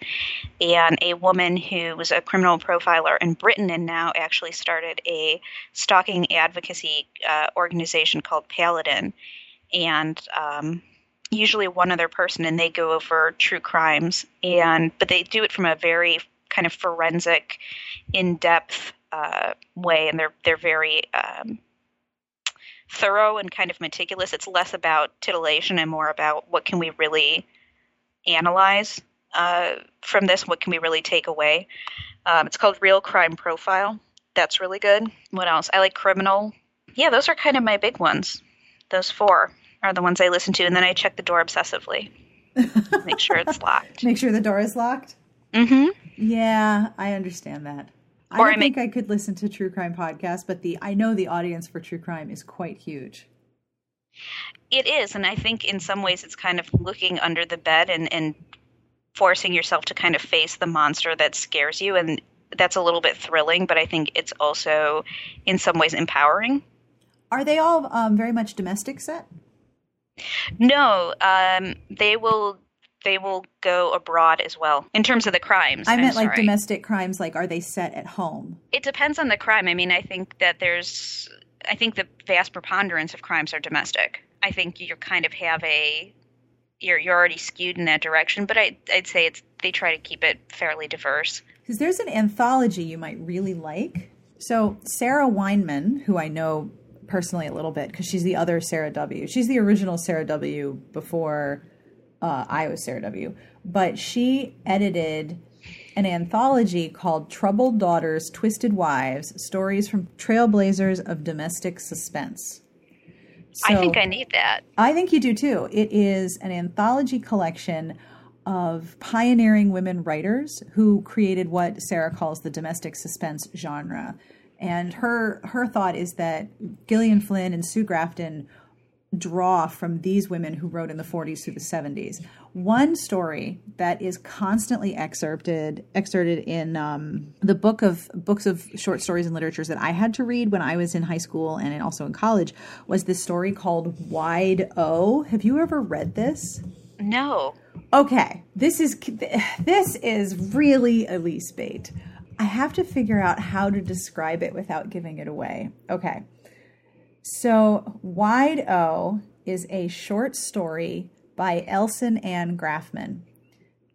and a woman who was a criminal profiler in Britain and now actually started a stalking advocacy organization called Paladin, and usually one other person, and they go over true crimes, but they do it from a very kind of forensic, in-depth way, and they're very thorough and kind of meticulous. It's less about titillation and more about what can we really analyze from this, what can we really take away. It's called Real Crime Profile. That's really good. What else? I like Criminal. Yeah, those are kind of my big ones. Those four are the ones I listen to, and then I check the door obsessively. Make sure it's locked. Make sure the door is locked? Mm-hmm. Yeah, I understand that. I think I could listen to true crime podcasts, but I know the audience for true crime is quite huge. It is, and I think in some ways it's kind of looking under the bed and forcing yourself to kind of face the monster that scares you, and that's a little bit thrilling, but I think it's also in some ways empowering. Are they all very much domestic set? No, they will go abroad as well in terms of the crimes. I meant like domestic crimes, like are they set at home? It depends on the crime. I mean, I think the vast preponderance of crimes are domestic. I think you kind of have you're already skewed in that direction, but I'd say they try to keep it fairly diverse. Because there's an anthology you might really like. So Sarah Weinman, who I know personally a little bit because she's the other Sarah W. She's the original Sarah W. before I was Sarah W. But she edited an anthology called Troubled Daughters, Twisted Wives, Stories from Trailblazers of Domestic Suspense. So, I think I need that. I think you do too. It is an anthology collection of pioneering women writers who created what Sarah calls the domestic suspense genre. And her thought is that Gillian Flynn and Sue Grafton draw from these women who wrote in the 40s through the 70s. One story that is constantly excerpted in the books of short stories and literatures that I had to read when I was in high school and also in college was this story called Wide O. Have you ever read this? No. Okay. This is really Elise Bate. I have to figure out how to describe it without giving it away. Okay. So Wide O is a short story by Elson Ann Grafman,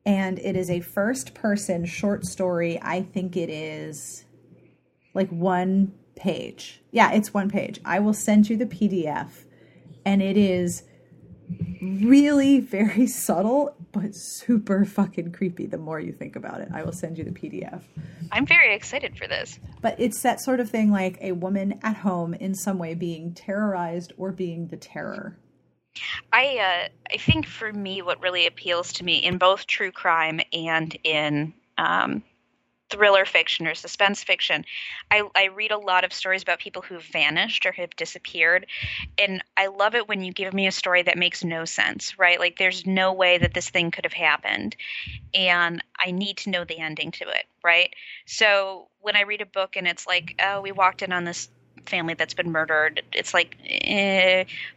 and it is a first-person short story. I think it is like one page. Yeah, it's one page. I will send you the PDF, and it is really very subtle but super fucking creepy the more you think about it. I will send you the PDF. I'm very excited for this. But it's that sort of thing like a woman at home in some way being terrorized or being the terror. I think for me what really appeals to me in both true crime and in thriller fiction or suspense fiction, I read a lot of stories about people who've vanished or have disappeared, and I love it when you give me a story that makes no sense, right? Like there's no way that this thing could have happened, and I need to know the ending to it, right? So when I read a book and it's like, oh, we walked in on this family that's been murdered, it's like,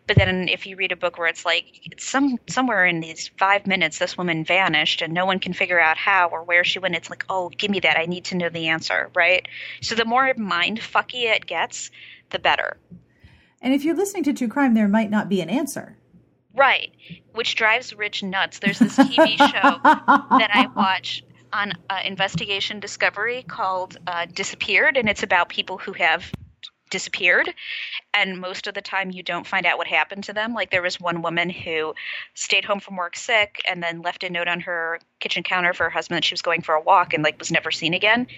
but then if you read a book where it's like somewhere in these 5 minutes this woman vanished and no one can figure out how or where she went, it's like, oh, give me that, I need to know the answer, right? So the more mind fucky it gets, the better. And if you're listening to true crime, there might not be an answer, right? Which drives Rich nuts. There's this TV show that I watch on Investigation Discovery called Disappeared, and it's about people who have disappeared, and most of the time you don't find out what happened to them. Like there was one woman who stayed home from work sick and then left a note on her kitchen counter for her husband that she was going for a walk and like was never seen again.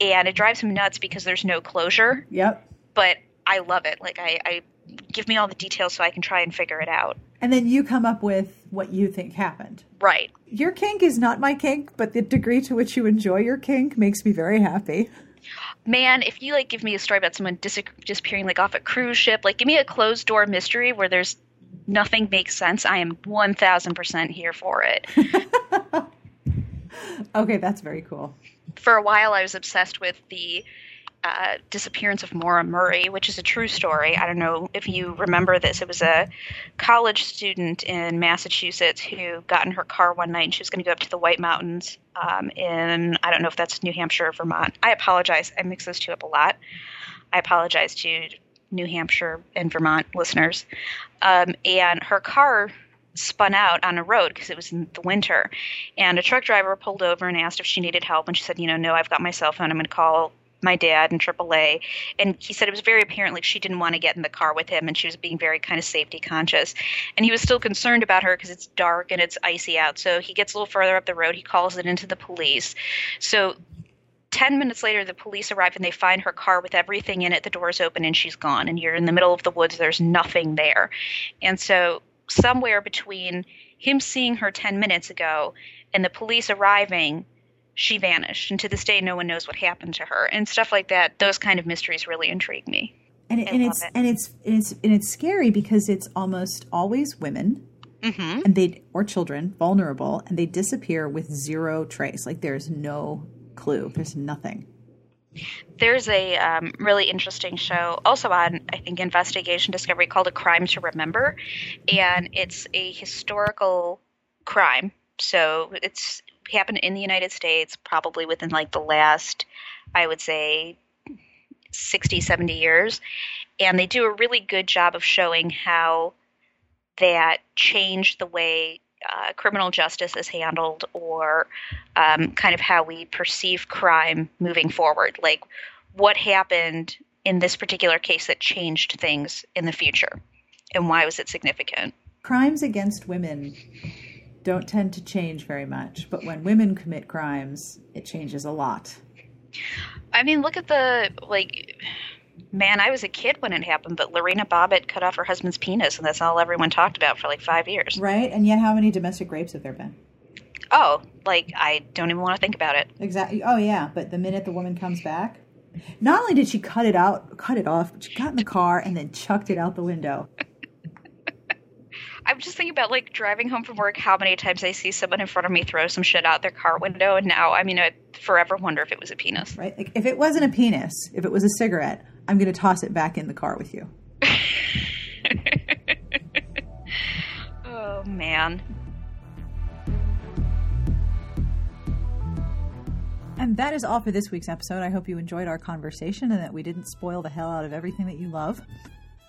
And it drives him nuts because there's no closure. Yep. But I love it. Like I give me all the details so I can try and figure it out. And then you come up with what you think happened. Right. Your kink is not my kink, but the degree to which you enjoy your kink makes me very happy. Man, if you, like, give me a story about someone disappearing, like, off a cruise ship, like, give me a closed-door mystery where there's nothing makes sense. I am 1,000% here for it. Okay, that's very cool. For a while, I was obsessed with the disappearance of Maura Murray, which is a true story. I don't know if you remember this. It was a college student in Massachusetts who got in her car one night and she was going to go up to the White Mountains in, I don't know if that's New Hampshire or Vermont. I apologize. I mix those two up a lot. I apologize to New Hampshire and Vermont listeners. And her car spun out on a road because it was in the winter. And a truck driver pulled over and asked if she needed help. And she said, no, I've got my cell phone. I'm going to call my dad and AAA. And he said it was very apparent like she didn't want to get in the car with him and she was being very kind of safety conscious. And he was still concerned about her because it's dark and it's icy out. So he gets a little further up the road. He calls it into the police. So 10 minutes later, the police arrive and they find her car with everything in it. The door's open and she's gone. And you're in the middle of the woods. There's nothing there. And so somewhere between him seeing her 10 minutes ago and the police arriving, she vanished. And to this day, no one knows what happened to her and stuff like that. Those kind of mysteries really intrigue me. And it's scary because it's almost always women. Mm-hmm. And they, or children, vulnerable, and they disappear with zero trace. Like there's no clue. There's nothing. There's a really interesting show also on, I think, Investigation Discovery called A Crime to Remember. And it's a historical crime. So it's happened in the United States probably within like the last, I would say, 60, 70 years. And they do a really good job of showing how that changed the way criminal justice is handled or kind of how we perceive crime moving forward. Like what happened in this particular case that changed things in the future and why was it significant? Crimes against women don't tend to change very much, but when women commit crimes, it changes a lot. I mean, look at the, like, man, I was a kid when it happened, but Lorena Bobbitt cut off her husband's penis, and that's all everyone talked about for like 5 years. Right, and yet how many domestic rapes have there been? Oh, like, I don't even want to think about it. Exactly. Oh, yeah, but the minute the woman comes back, not only did she cut it off, but she got in the car and then chucked it out the window. I'm just thinking about, like, driving home from work, how many times I see someone in front of me throw some shit out their car window. And now, I mean, I forever wonder if it was a penis. Right? Like, if it wasn't a penis, if it was a cigarette, I'm going to toss it back in the car with you. Oh, man. And that is all for this week's episode. I hope you enjoyed our conversation and that we didn't spoil the hell out of everything that you love.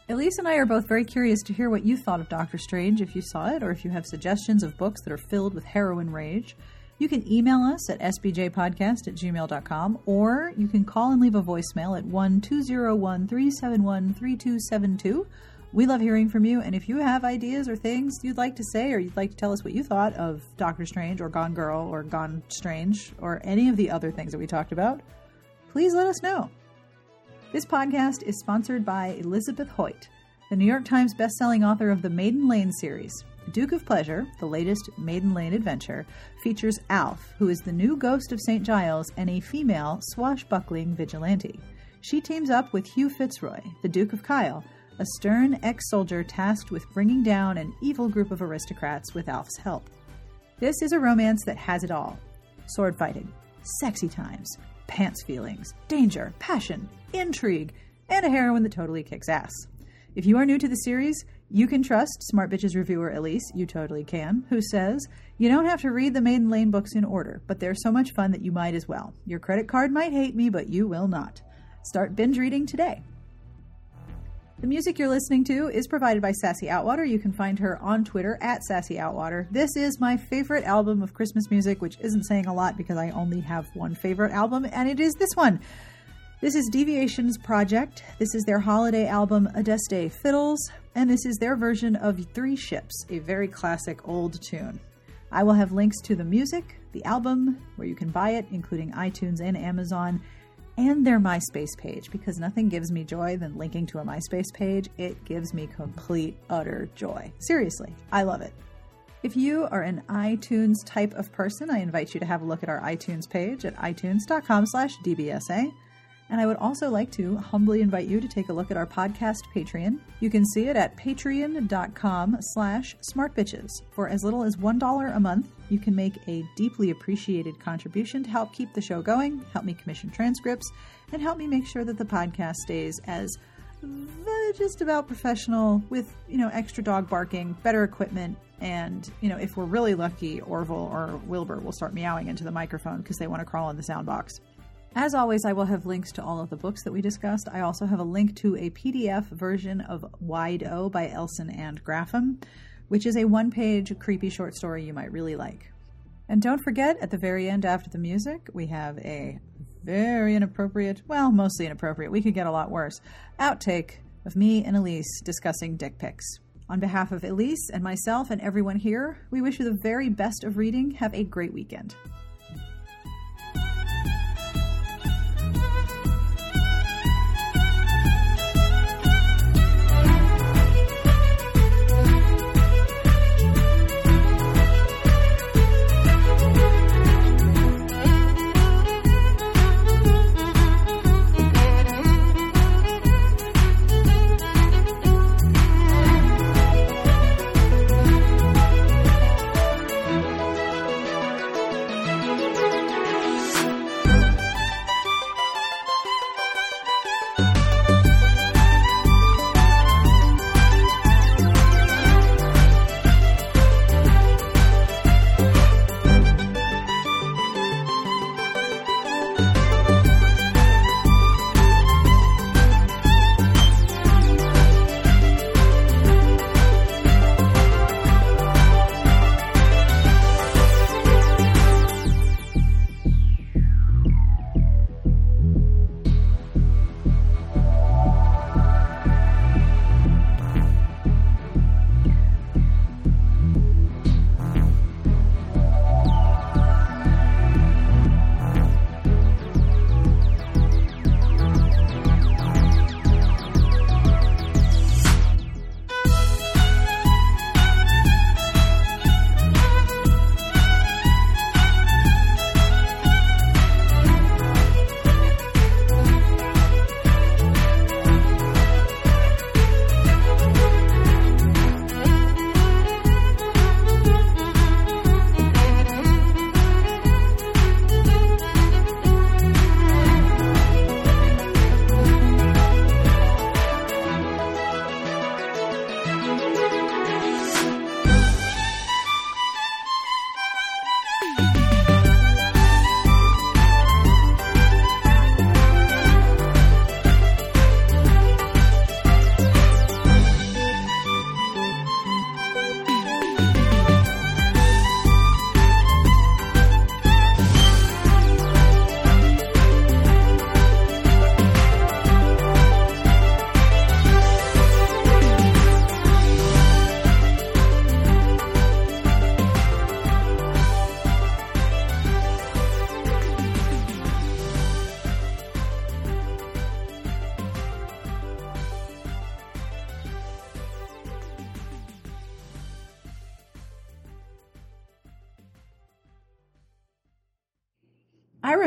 Elise and I are both very curious to hear what you thought of Doctor Strange, if you saw it, or if you have suggestions of books that are filled with heroin rage. You can email us at sbjpodcast@gmail.com, or you can call and leave a voicemail at 1-201-371-3272. We love hearing from you, and if you have ideas or things you'd like to say, or you'd like to tell us what you thought of Doctor Strange, or Gone Girl, or Gone Strange, or any of the other things that we talked about, please let us know. This podcast is sponsored by Elizabeth Hoyt, the New York Times bestselling author of the Maiden Lane series. Duke of Pleasure, the latest Maiden Lane adventure, features Alf, who is the new ghost of St. Giles and a female swashbuckling vigilante. She teams up with Hugh Fitzroy, the Duke of Kyle, a stern ex-soldier tasked with bringing down an evil group of aristocrats with Alf's help. This is a romance that has it all. Sword fighting, sexy times, pants feelings, danger, passion, intrigue, and a heroine that totally kicks ass. If you are new to the series, you can trust Smart Bitches reviewer Elise, you totally can, who says, you don't have to read the Maiden Lane books in order, but they're so much fun that you might as well. Your credit card might hate me, but you will not. Start binge reading today. The music you're listening to is provided by Sassy Outwater. You can find her on Twitter at Sassy Outwater. This is my favorite album of Christmas music, which isn't saying a lot because I only have one favorite album, and it is this one. This is Deviations Project. This is their holiday album, Adeste Fiddles, and this is their version of Three Ships, a very classic old tune. I will have links to the music, the album, where you can buy it, including iTunes and Amazon, and their MySpace page, because nothing gives me joy than linking to a MySpace page. It gives me complete, utter joy. Seriously, I love it. If you are an iTunes type of person, I invite you to have a look at our iTunes page at itunes.com/DBSA. And I would also like to humbly invite you to take a look at our podcast Patreon. You can see it at patreon.com/smartbitches. For as little as $1 a month, you can make a deeply appreciated contribution to help keep the show going, help me commission transcripts, and help me make sure that the podcast stays as just about professional with, extra dog barking, better equipment, and, if we're really lucky, Orville or Wilbur will start meowing into the microphone because they want to crawl in the sound box. As always, I will have links to all of the books that we discussed. I also have a link to a PDF version of Wide O by Elson and Graham, which is a one-page creepy short story you might really like. And don't forget, at the very end after the music, we have a very inappropriate, well, mostly inappropriate, we could get a lot worse, outtake of me and Elise discussing dick pics. On behalf of Elise and myself and everyone here, we wish you the very best of reading. Have a great weekend.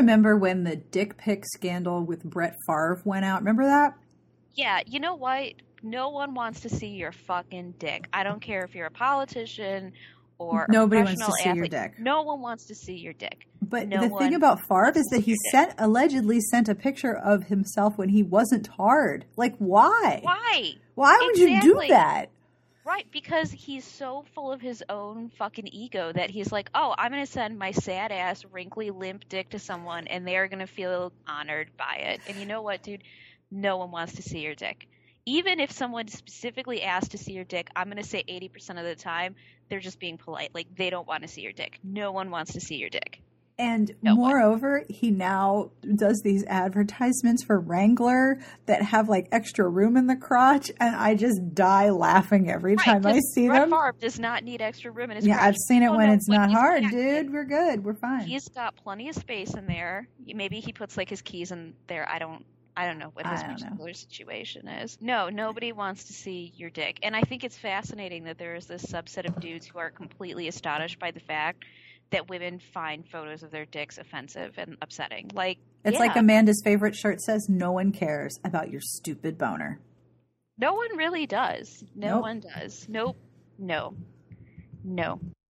Remember when the dick pic scandal with Brett Favre went out? Remember that? Yeah, you know what? No one wants to see your fucking dick. I don't care if you're a politician or nobody wants to see your dick. No one wants to see your dick. But the thing about Favre is that he allegedly sent a picture of himself when he wasn't hard. Like, why? Why would you do that? Right, because he's so full of his own fucking ego that he's like, oh, I'm going to send my sad ass, wrinkly, limp dick to someone and they're going to feel honored by it. And you know what, dude? No one wants to see your dick. Even if someone specifically asked to see your dick, I'm going to say 80% of the time, they're just being polite. Like, they don't want to see your dick. No one wants to see your dick. And moreover, he now does these advertisements for Wrangler that have like extra room in the crotch, and I just die laughing every time I see them. Favre does not need extra room in his crotch. I've seen it when it's not hard, dude. We're good. We're fine. He's got plenty of space in there. Maybe he puts like his keys in there. I don't know what his particular situation is. No, nobody wants to see your dick. And I think it's fascinating that there is this subset of dudes who are completely astonished by the fact that women find photos of their dicks offensive and upsetting. Like, it's like Amanda's favorite shirt says, no one cares about your stupid boner. No one really does. No one does. Nope. No.